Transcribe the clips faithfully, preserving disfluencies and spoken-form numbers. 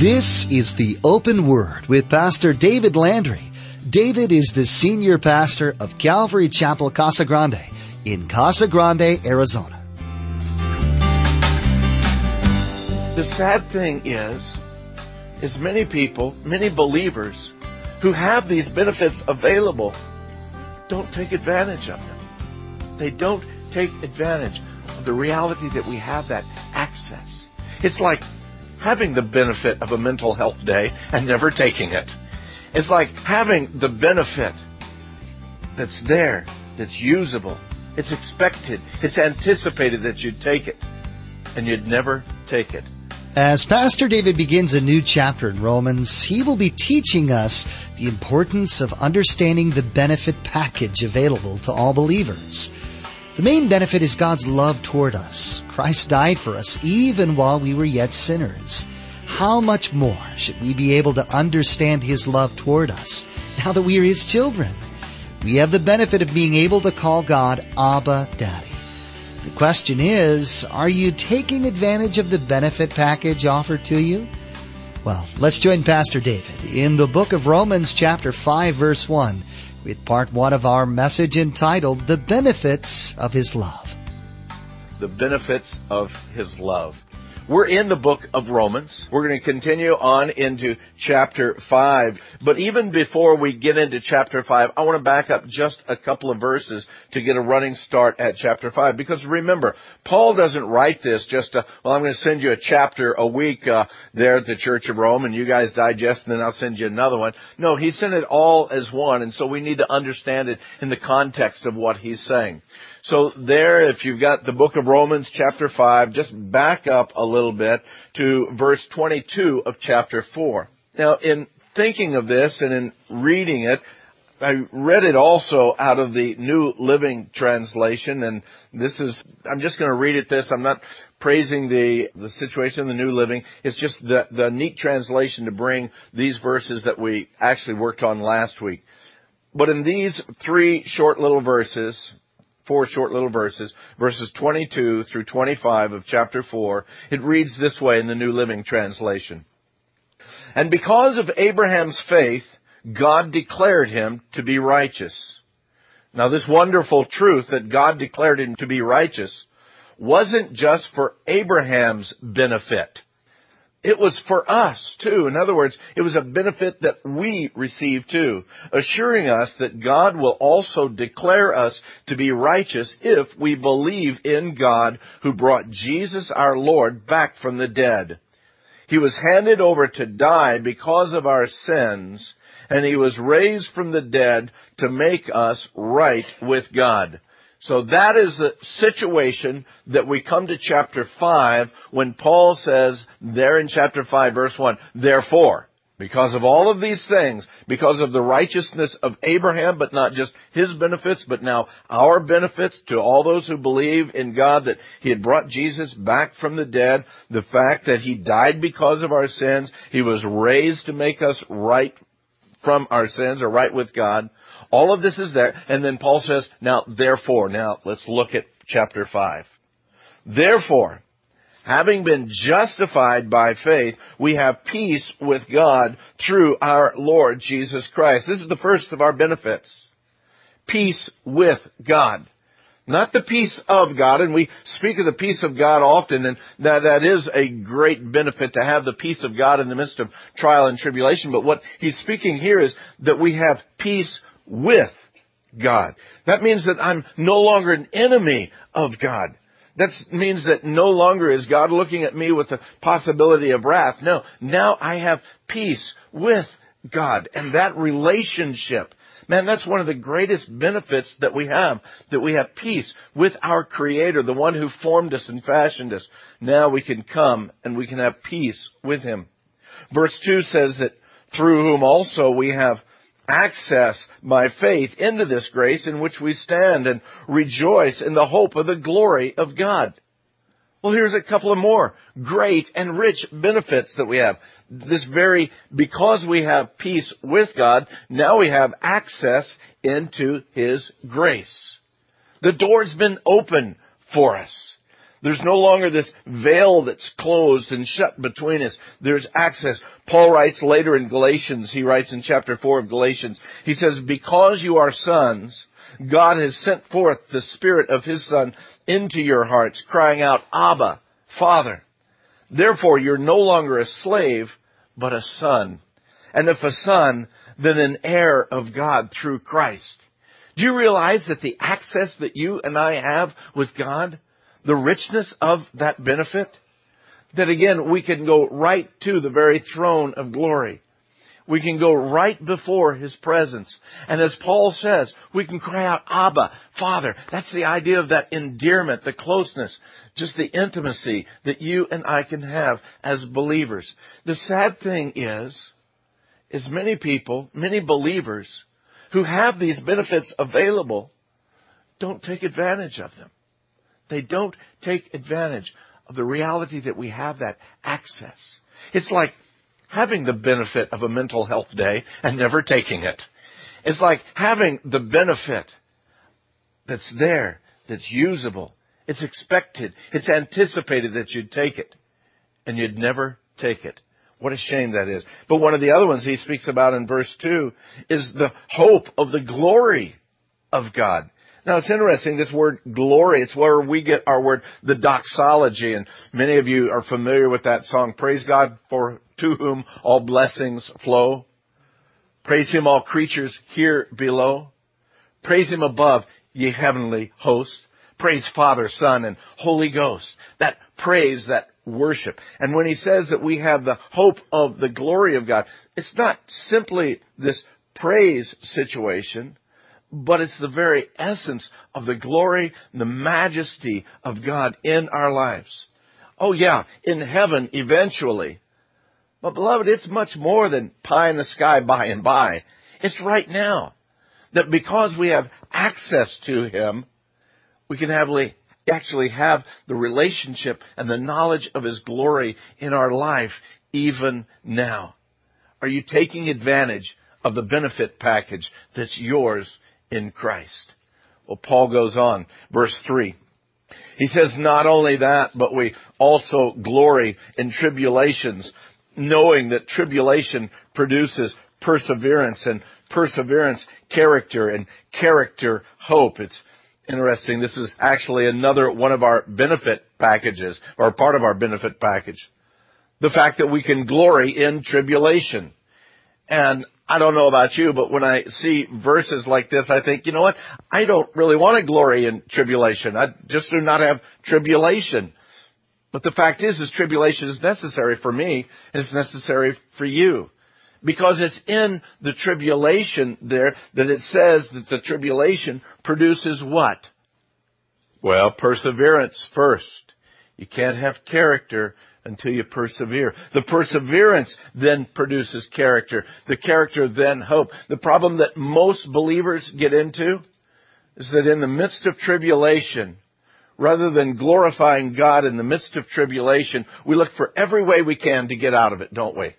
This is The Open Word with Pastor David Landry. David is the senior pastor of Calvary Chapel Casa Grande in Casa Grande, Arizona. The sad thing is, is many people, many believers who have these benefits available don't take advantage of them. They don't take advantage of the reality that we have that access. It's like having the benefit of a mental health day and never taking it. It's like having the benefit that's there, that's usable. It's expected. It's anticipated that you'd take it, and you'd never take it. As Pastor David begins a new chapter in Romans, he will be teaching us the importance of understanding the benefit package available to all believers. The main benefit is God's love toward us. Christ died for us even while we were yet sinners. How much more should we be able to understand His love toward us now that we are His children? We have the benefit of being able to call God Abba, Daddy. The question is, are you taking advantage of the benefit package offered to you? Well, let's join Pastor David in the book of Romans chapter five, verse one, with part one of our message entitled, The Benefits of His Love. The Benefits of His Love. We're in the book of Romans. We're going to continue on into chapter five. But even before we get into chapter five, I want to back up just a couple of verses to get a running start at chapter five. Because remember, Paul doesn't write this just to, well, I'm going to send you a chapter a week uh, there at the Church of Rome, and you guys digest, and then I'll send you another one. No, he sent it all as one, and so we need to understand it in the context of what he's saying. So there, if you've got the book of Romans chapter five, just back up a little bit to verse twenty-two of chapter four. Now, in thinking of this and in reading it, I read it also out of the New Living Translation, and this is, I'm just going to read it this. I'm not praising the, the situation in the New Living. It's just the, the neat translation to bring these verses that we actually worked on last week. But in these three short little verses... Four short little verses, verses twenty-two through twenty-five of chapter four. It reads this way in the New Living Translation. And because of Abraham's faith, God declared him to be righteous. Now, this wonderful truth that God declared him to be righteous wasn't just for Abraham's benefit. It was for us, too. In other words, it was a benefit that we received, too, assuring us that God will also declare us to be righteous if we believe in God who brought Jesus our Lord back from the dead. He was handed over to die because of our sins, and He was raised from the dead to make us right with God. So that is the situation that we come to chapter five when Paul says there in chapter five, verse one, therefore, because of all of these things, because of the righteousness of Abraham, but not just his benefits, but now our benefits to all those who believe in God that He had brought Jesus back from the dead, the fact that He died because of our sins, He was raised to make us right from our sins or right with God. All of this is there. And then Paul says, now, therefore, now let's look at chapter five. Therefore, having been justified by faith, we have peace with God through our Lord Jesus Christ. This is the first of our benefits. Peace with God. Not the peace of God, and we speak of the peace of God often, and that, that is a great benefit to have the peace of God in the midst of trial and tribulation. But what he's speaking here is that we have peace with God. That means that I'm no longer an enemy of God. That means that no longer is God looking at me with the possibility of wrath. No, now I have peace with God, and that relationship, man, that's one of the greatest benefits that we have, that we have peace with our Creator, the one who formed us and fashioned us. Now we can come and we can have peace with Him. Verse two says that through whom also we have access by faith into this grace in which we stand and rejoice in the hope of the glory of God. Well, here's a couple of more great and rich benefits that we have. This very, because we have peace with God, now we have access into His grace. The door's been open for us. There's no longer this veil that's closed and shut between us. There's access. Paul writes later in Galatians, he writes in chapter four of Galatians, he says, because you are sons, God has sent forth the Spirit of His Son into your hearts, crying out, Abba, Father. Therefore, you're no longer a slave, but a son. And if a son, then an heir of God through Christ. Do you realize that the access that you and I have with God, the richness of that benefit, that again, we can go right to the very throne of glory. We can go right before His presence. And as Paul says, we can cry out, Abba, Father. That's the idea of that endearment, the closeness, just the intimacy that you and I can have as believers. The sad thing is, is many people, many believers who have these benefits available don't take advantage of them. They don't take advantage of the reality that we have that access. It's like having the benefit of a mental health day and never taking it. It's like having the benefit that's there, that's usable. It's expected. It's anticipated that you'd take it. And you'd never take it. What a shame that is. But one of the other ones he speaks about in verse two is the hope of the glory of God. Now, it's interesting, this word glory, it's where we get our word, the doxology. And many of you are familiar with that song, Praise God for to whom all blessings flow. Praise Him, all creatures here below. Praise Him above, ye heavenly host. Praise Father, Son, and Holy Ghost. That praise, that worship. And when he says that we have the hope of the glory of God, it's not simply this praise situation, but it's the very essence of the glory and the majesty of God in our lives. Oh yeah, in heaven eventually. But beloved, it's much more than pie in the sky by and by. It's right now. That because we have access to Him, we can have, actually have the relationship and the knowledge of His glory in our life even now. Are you taking advantage of the benefit package that's yours in Christ? Well, Paul goes on, verse three. He says, not only that, but we also glory in tribulations, knowing that tribulation produces perseverance, and perseverance, character, and character, hope. It's interesting. This is actually another one of our benefit packages, or part of our benefit package. The fact that we can glory in tribulation. And I don't know about you, but when I see verses like this, I think, you know what? I don't really want to glory in tribulation. I just do not have tribulation. But the fact is, is tribulation is necessary for me, and it's necessary for you. Because it's in the tribulation there that it says that the tribulation produces what? Well, perseverance first. You can't have character until you persevere. The perseverance then produces character. The character then hope. The problem that most believers get into is that in the midst of tribulation, rather than glorifying God in the midst of tribulation, we look for every way we can to get out of it, don't we?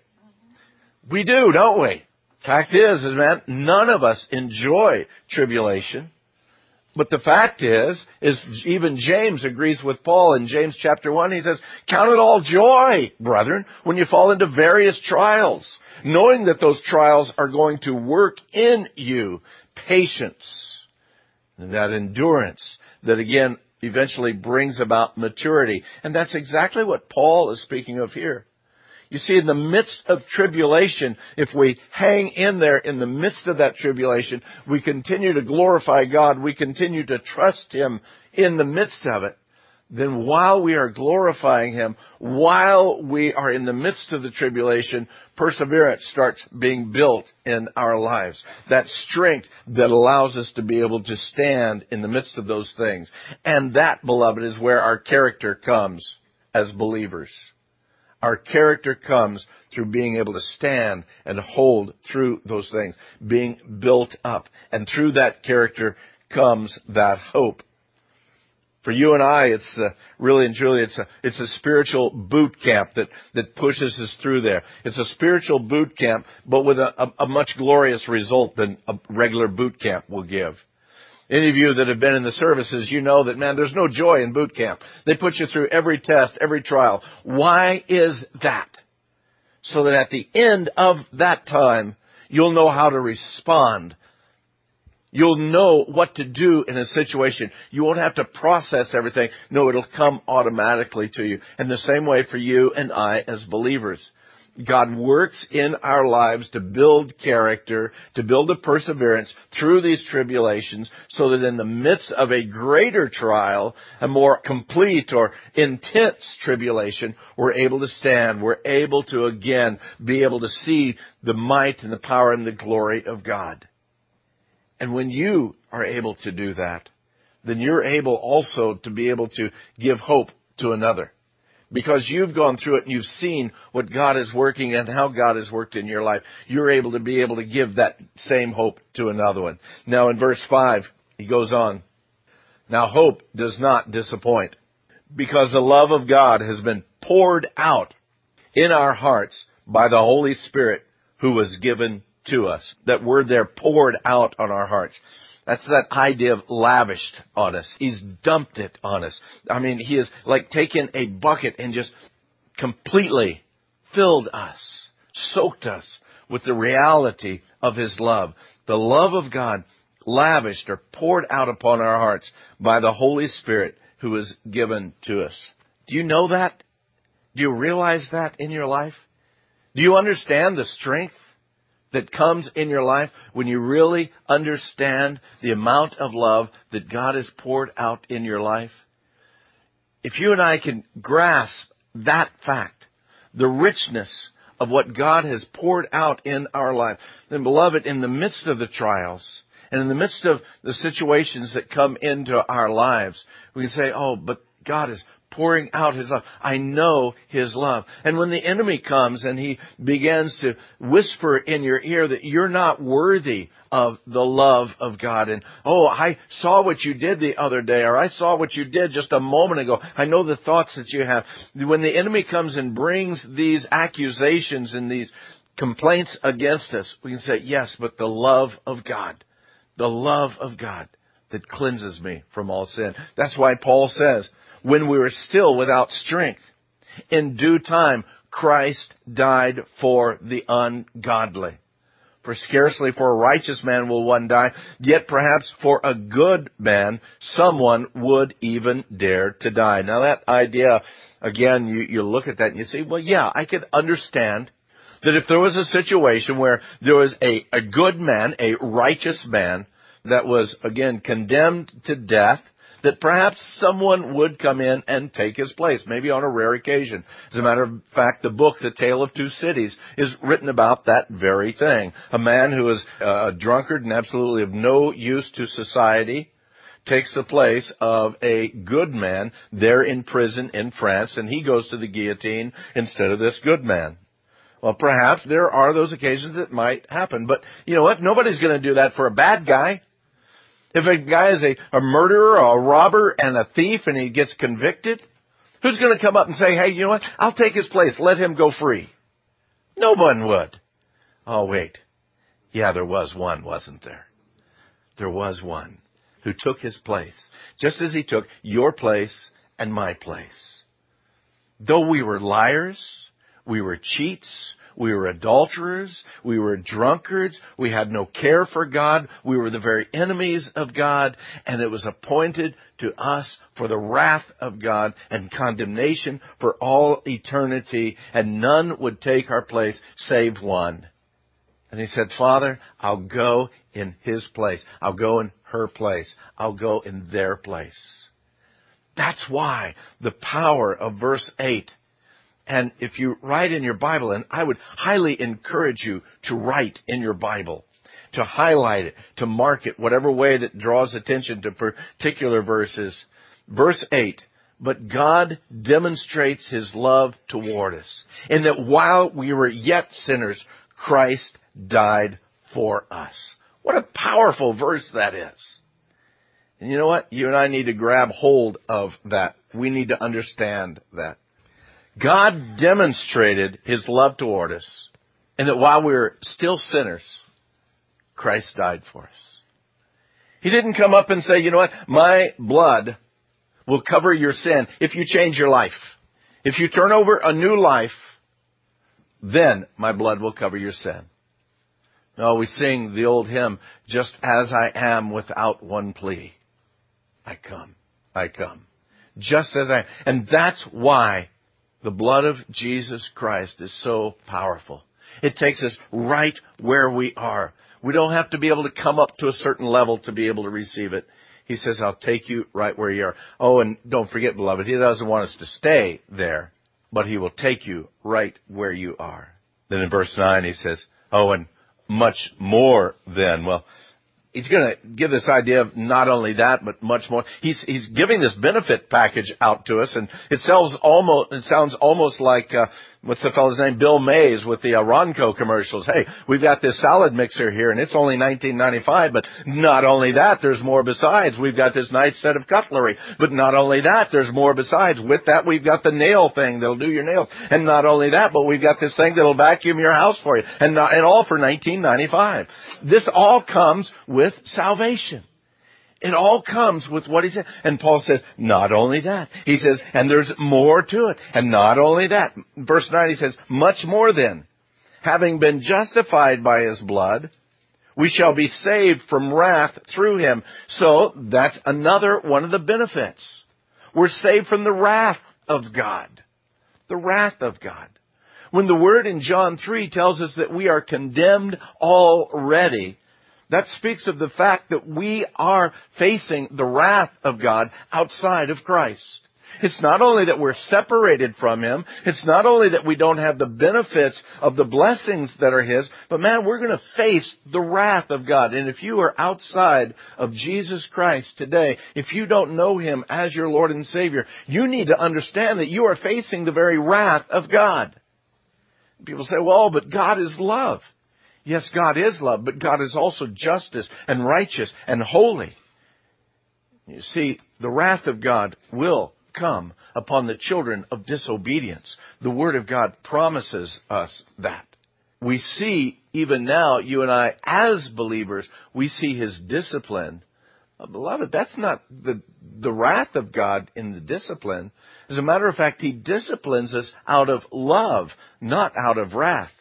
We do, don't we? Fact is, man, none of us enjoy tribulation. But the fact is, is even James agrees with Paul in James chapter one. He says, count it all joy, brethren, when you fall into various trials, knowing that those trials are going to work in you patience, and that endurance that again eventually brings about maturity. And that's exactly what Paul is speaking of here. You see, in the midst of tribulation, if we hang in there in the midst of that tribulation, we continue to glorify God, we continue to trust Him in the midst of it, then while we are glorifying Him, while we are in the midst of the tribulation, perseverance starts being built in our lives. That strength that allows us to be able to stand in the midst of those things. And that, beloved, is where our character comes as believers. Our character comes through being able to stand and hold through those things, being built up. And through that character comes that hope. For you and I, it's uh, really and truly, it's a, it's a spiritual boot camp that, that pushes us through there. It's a spiritual boot camp, but with a, a, a much glorious result than a regular boot camp will give. Any of you that have been in the services, you know that, man, there's no joy in boot camp. They put you through every test, every trial. Why is that? So that at the end of that time, you'll know how to respond. You'll know what to do in a situation. You won't have to process everything. No, it'll come automatically to you. And the same way for you and I as believers. God works in our lives to build character, to build a perseverance through these tribulations so that in the midst of a greater trial, a more complete or intense tribulation, we're able to stand. We're able to, again, be able to see the might and the power and the glory of God. And when you are able to do that, then you're able also to be able to give hope to another. Because you've gone through it and you've seen what God is working and how God has worked in your life, you're able to be able to give that same hope to another one. Now in verse five, he goes on, now hope does not disappoint, because the love of God has been poured out in our hearts by the Holy Spirit who was given to us. That word there, poured out on our hearts. That's that idea of lavished on us. He's dumped it on us. I mean, he has like taken a bucket and just completely filled us, soaked us with the reality of his love. The love of God lavished or poured out upon our hearts by the Holy Spirit who was given to us. Do you know that? Do you realize that in your life? Do you understand the strength that comes in your life when you really understand the amount of love that God has poured out in your life? If you and I can grasp that fact, the richness of what God has poured out in our life, then, beloved, in the midst of the trials and in the midst of the situations that come into our lives, we can say, oh, but God is pouring out his love. I know his love. And when the enemy comes and he begins to whisper in your ear that you're not worthy of the love of God, and, oh, I saw what you did the other day, or I saw what you did just a moment ago. I know the thoughts that you have. When the enemy comes and brings these accusations and these complaints against us, we can say, yes, but the love of God, the love of God that cleanses me from all sin. That's why Paul says, when we were still without strength, in due time, Christ died for the ungodly. For scarcely for a righteous man will one die, yet perhaps for a good man, someone would even dare to die. Now that idea, again, you, you look at that and you say, well, yeah, I could understand that if there was a situation where there was a, a good man, a righteous man, that was, again, condemned to death, that perhaps someone would come in and take his place, maybe on a rare occasion. As a matter of fact, the book, The Tale of Two Cities, is written about that very thing. A man who is a drunkard and absolutely of no use to society takes the place of a good man there in prison in France, and he goes to the guillotine instead of this good man. Well, perhaps there are those occasions that might happen, but you know what? Nobody's going to do that for a bad guy. If a guy is a, a murderer or a robber and a thief and he gets convicted, who's going to come up and say, hey, you know what, I'll take his place, let him go free? No one would. Oh, wait. Yeah, there was one, wasn't there? There was one who took his place, just as he took your place and my place. Though we were liars, we were cheats, we were adulterers, we were drunkards, we had no care for God, we were the very enemies of God, and it was appointed to us for the wrath of God and condemnation for all eternity, and none would take our place save one. And he said, Father, I'll go in his place, I'll go in her place, I'll go in their place. That's why the power of verse eight. And if you write in your Bible, and I would highly encourage you to write in your Bible, to highlight it, to mark it, whatever way that draws attention to particular verses. Verse eight, but God demonstrates his love toward us, in that while we were yet sinners, Christ died for us. What a powerful verse that is. And you know what? You and I need to grab hold of that. We need to understand that. God demonstrated his love toward us, and that while we were still sinners, Christ died for us. He didn't come up and say, you know what, my blood will cover your sin if you change your life. If you turn over a new life, then my blood will cover your sin. No, we sing the old hymn, just as I am without one plea. I come, I come, just as I am. And that's why the blood of Jesus Christ is so powerful. It takes us right where we are. We don't have to be able to come up to a certain level to be able to receive it. He says, I'll take you right where you are. Oh, and don't forget, beloved, he doesn't want us to stay there, but he will take you right where you are. Then in verse nine, he says, oh, and much more then. Well, he's going to give this idea of not only that, but much more. He's he's giving this benefit package out to us, and it sounds almost it sounds almost like uh, what's the fellow's name, Bill Mays, with the uh, Ronco commercials. Hey, we've got this salad mixer here, and it's only nineteen ninety-five. But not only that, there's more besides. We've got this nice set of cutlery, but not only that, there's more besides. With that, we've got the nail thing that'll do your nails, and not only that, but we've got this thing that'll vacuum your house for you, and not, and all for nineteen ninety-five. This all comes with With salvation. It all comes with what he said. And Paul says, not only that. He says, and there's more to it. And not only that. Verse nine, he says, much more then, having been justified by his blood, we shall be saved from wrath through him. So that's another one of the benefits. We're saved from the wrath of God. The wrath of God. When the word in John three tells us that we are condemned already, that speaks of the fact that we are facing the wrath of God outside of Christ. It's not only that we're separated from Him. It's not only that we don't have the benefits of the blessings that are His. But man, we're going to face the wrath of God. And if you are outside of Jesus Christ today, if you don't know Him as your Lord and Savior, you need to understand that you are facing the very wrath of God. People say, well, but God is love. Yes, God is love, but God is also justice and righteous and holy. You see, the wrath of God will come upon the children of disobedience. The Word of God promises us that. We see, even now, you and I, as believers, we see His discipline. Beloved, that's not the, the wrath of God in the discipline. As a matter of fact, He disciplines us out of love, not out of wrath.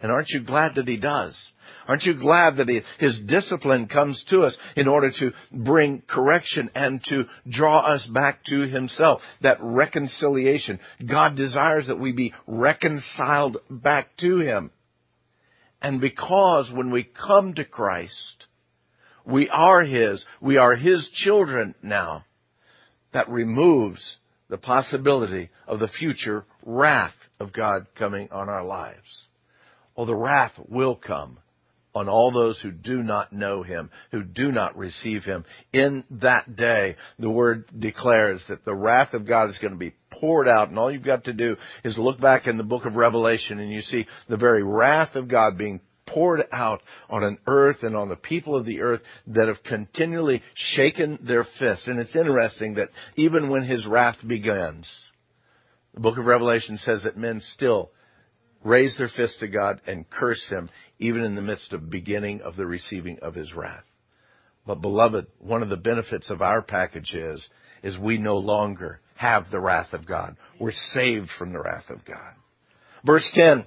And aren't you glad that He does? Aren't you glad that he, His discipline comes to us in order to bring correction and to draw us back to Himself? That reconciliation. God desires that we be reconciled back to Him. And because when we come to Christ, we are His. We are His children now. That removes the possibility of the future wrath of God coming on our lives. Oh, the wrath will come on all those who do not know Him, who do not receive Him. In that day, the Word declares that the wrath of God is going to be poured out, and all you've got to do is look back in the book of Revelation, and you see the very wrath of God being poured out on an earth and on the people of the earth that have continually shaken their fists. And it's interesting that even when His wrath begins, the book of Revelation says that men still raise their fist to God and curse Him, even in the midst of beginning of the receiving of His wrath. But beloved, one of the benefits of our package is, is we no longer have the wrath of God. We're saved from the wrath of God. Verse ten,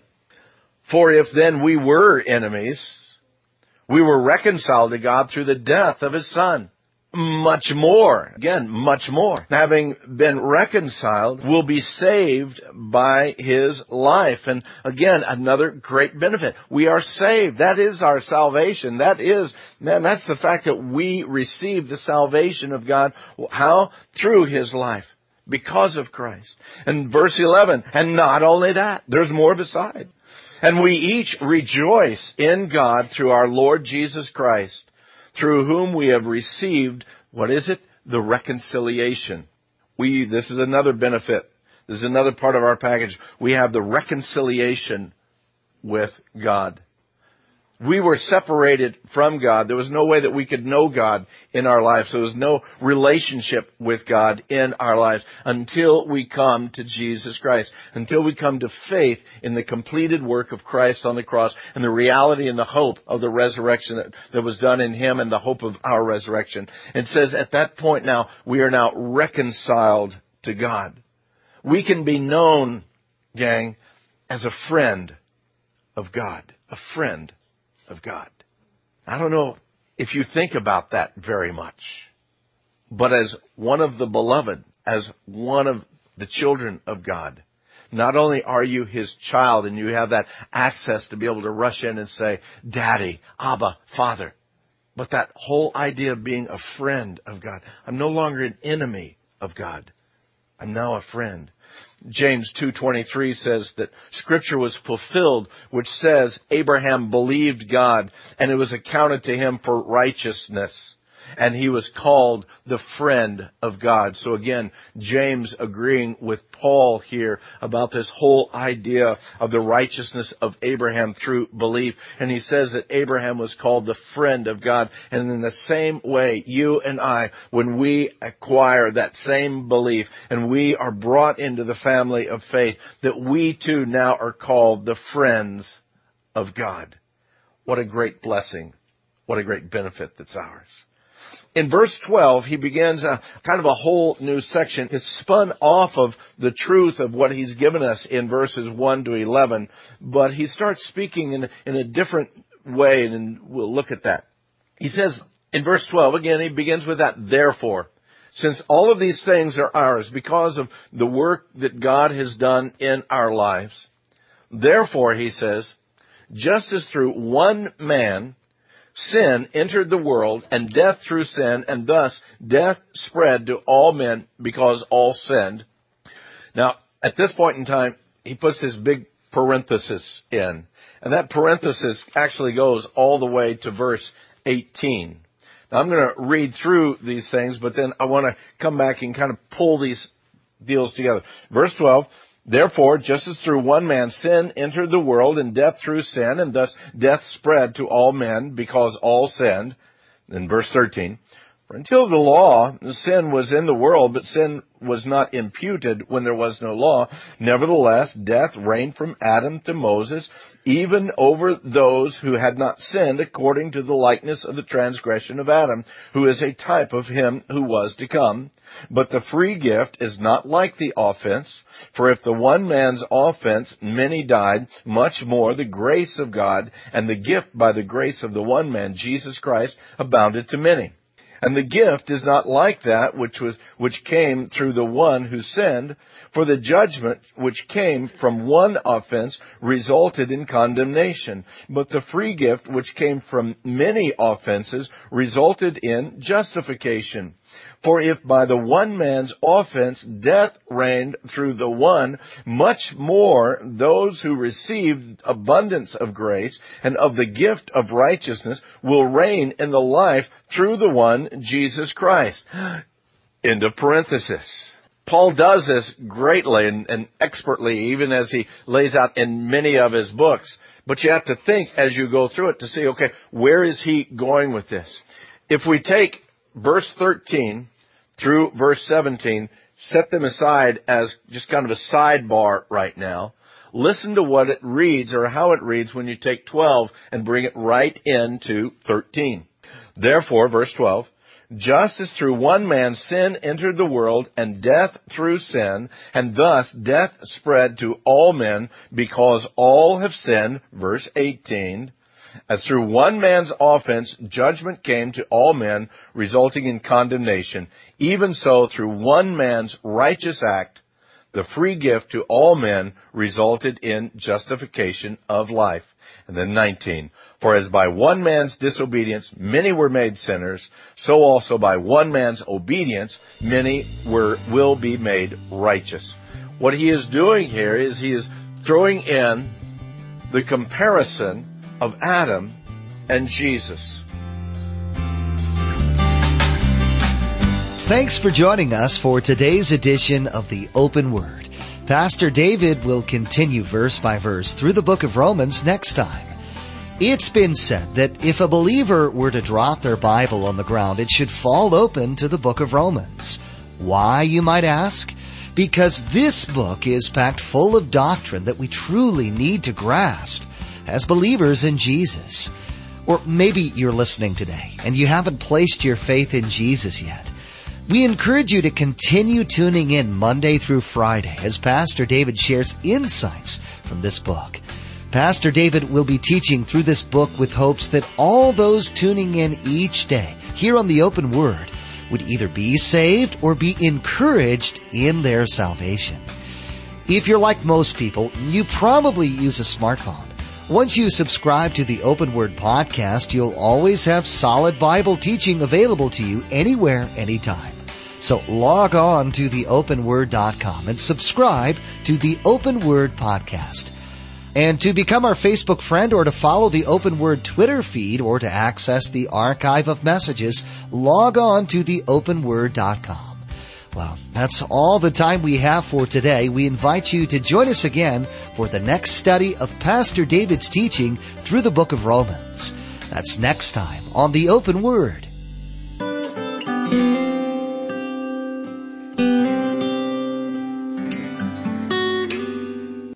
for if then we were enemies, we were reconciled to God through the death of His Son. Much more, again, much more, having been reconciled, will be saved by His life. And again, another great benefit. We are saved. That is our salvation. That is, man, that's the fact that we receive the salvation of God. How? Through His life. Because of Christ. And verse eleven, and not only that, there's more beside. And we each rejoice in God through our Lord Jesus Christ, through whom we have received, what is it? The reconciliation. We, this is another benefit. This is another part of our package. We have the reconciliation with God. We were separated from God. There was no way that we could know God in our lives. There was no relationship with God in our lives until we come to Jesus Christ, until we come to faith in the completed work of Christ on the cross and the reality and the hope of the resurrection that, that was done in Him and the hope of our resurrection. It says at that point now, we are now reconciled to God. We can be known, gang, as a friend of God, a friend of God. I don't know if you think about that very much, but as one of the beloved, as one of the children of God, not only are you His child and you have that access to be able to rush in and say, Daddy, Abba, Father, but that whole idea of being a friend of God. I'm no longer an enemy of God. I'm now a friend. James two twenty-three says that Scripture was fulfilled, which says Abraham believed God, and it was accounted to him for righteousness, and he was called the friend of God. So again, James agreeing with Paul here about this whole idea of the righteousness of Abraham through belief. And he says that Abraham was called the friend of God. And in the same way, you and I, when we acquire that same belief and we are brought into the family of faith, that we too now are called the friends of God. What a great blessing. What a great benefit that's ours. In verse twelve, he begins a kind of a whole new section. It's spun off of the truth of what he's given us in verses one to eleven, but he starts speaking in, in a different way, and we'll look at that. He says in verse twelve, again, he begins with that, therefore, since all of these things are ours because of the work that God has done in our lives, therefore, he says, just as through one man, sin entered the world, and death through sin, and thus death spread to all men because all sinned. Now, at this point in time, he puts his big parenthesis in. And that parenthesis actually goes all the way to verse eighteen. Now, I'm going to read through these things, but then I want to come back and kind of pull these deals together. Verse twelve, therefore, just as through one man sin entered the world, and death through sin, and thus death spread to all men because all sinned. Then verse thirteen, for until the law, sin was in the world, but sin was not imputed when there was no law. Nevertheless, death reigned from Adam to Moses, even over those who had not sinned, according to the likeness of the transgression of Adam, who is a type of him who was to come. But the free gift is not like the offense, for if the one man's offense many died, much more the grace of God and the gift by the grace of the one man, Jesus Christ, abounded to many. And the gift is not like that which was which came through the one who sinned, for the judgment which came from one offense resulted in condemnation. But the free gift which came from many offenses resulted in justification. For if by the one man's offense death reigned through the one, much more those who received abundance of grace and of the gift of righteousness will reign in the life through the one, Jesus Christ. End of parenthesis. Paul does this greatly and, and expertly, even as he lays out in many of his books. But you have to think as you go through it to see, okay, where is he going with this? If we take verse thirteen through verse seventeen, set them aside as just kind of a sidebar right now. Listen to what it reads or how it reads when you take twelve and bring it right into thirteen. Therefore, verse twelve, just as through one man sin entered the world, and death through sin, and thus death spread to all men because all have sinned, verse eighteen, as through one man's offense, judgment came to all men, resulting in condemnation. Even so, through one man's righteous act, the free gift to all men resulted in justification of life. And then nineteen, for as by one man's disobedience many were made sinners, so also by one man's obedience many were will be made righteous. What he is doing here is he is throwing in the comparison of Adam and Jesus. Thanks for joining us for today's edition of The Open Word. Pastor David will continue verse by verse through the book of Romans next time. It's been said that if a believer were to drop their Bible on the ground, it should fall open to the book of Romans. Why, you might ask? Because this book is packed full of doctrine that we truly need to grasp as believers in Jesus. Or maybe you're listening today and you haven't placed your faith in Jesus yet. We encourage you to continue tuning in Monday through Friday as Pastor David shares insights from this book. Pastor David will be teaching through this book with hopes that all those tuning in each day here on The Open Word would either be saved or be encouraged in their salvation. If you're like most people, you probably use a smartphone. Once you subscribe to the Open Word podcast, you'll always have solid Bible teaching available to you anywhere, anytime. So log on to the open word dot com and subscribe to the Open Word podcast. And to become our Facebook friend or to follow the Open Word Twitter feed or to access the archive of messages, log on to the open word dot com. Well, that's all the time we have for today. We invite you to join us again for the next study of Pastor David's teaching through the book of Romans. That's next time on The Open Word.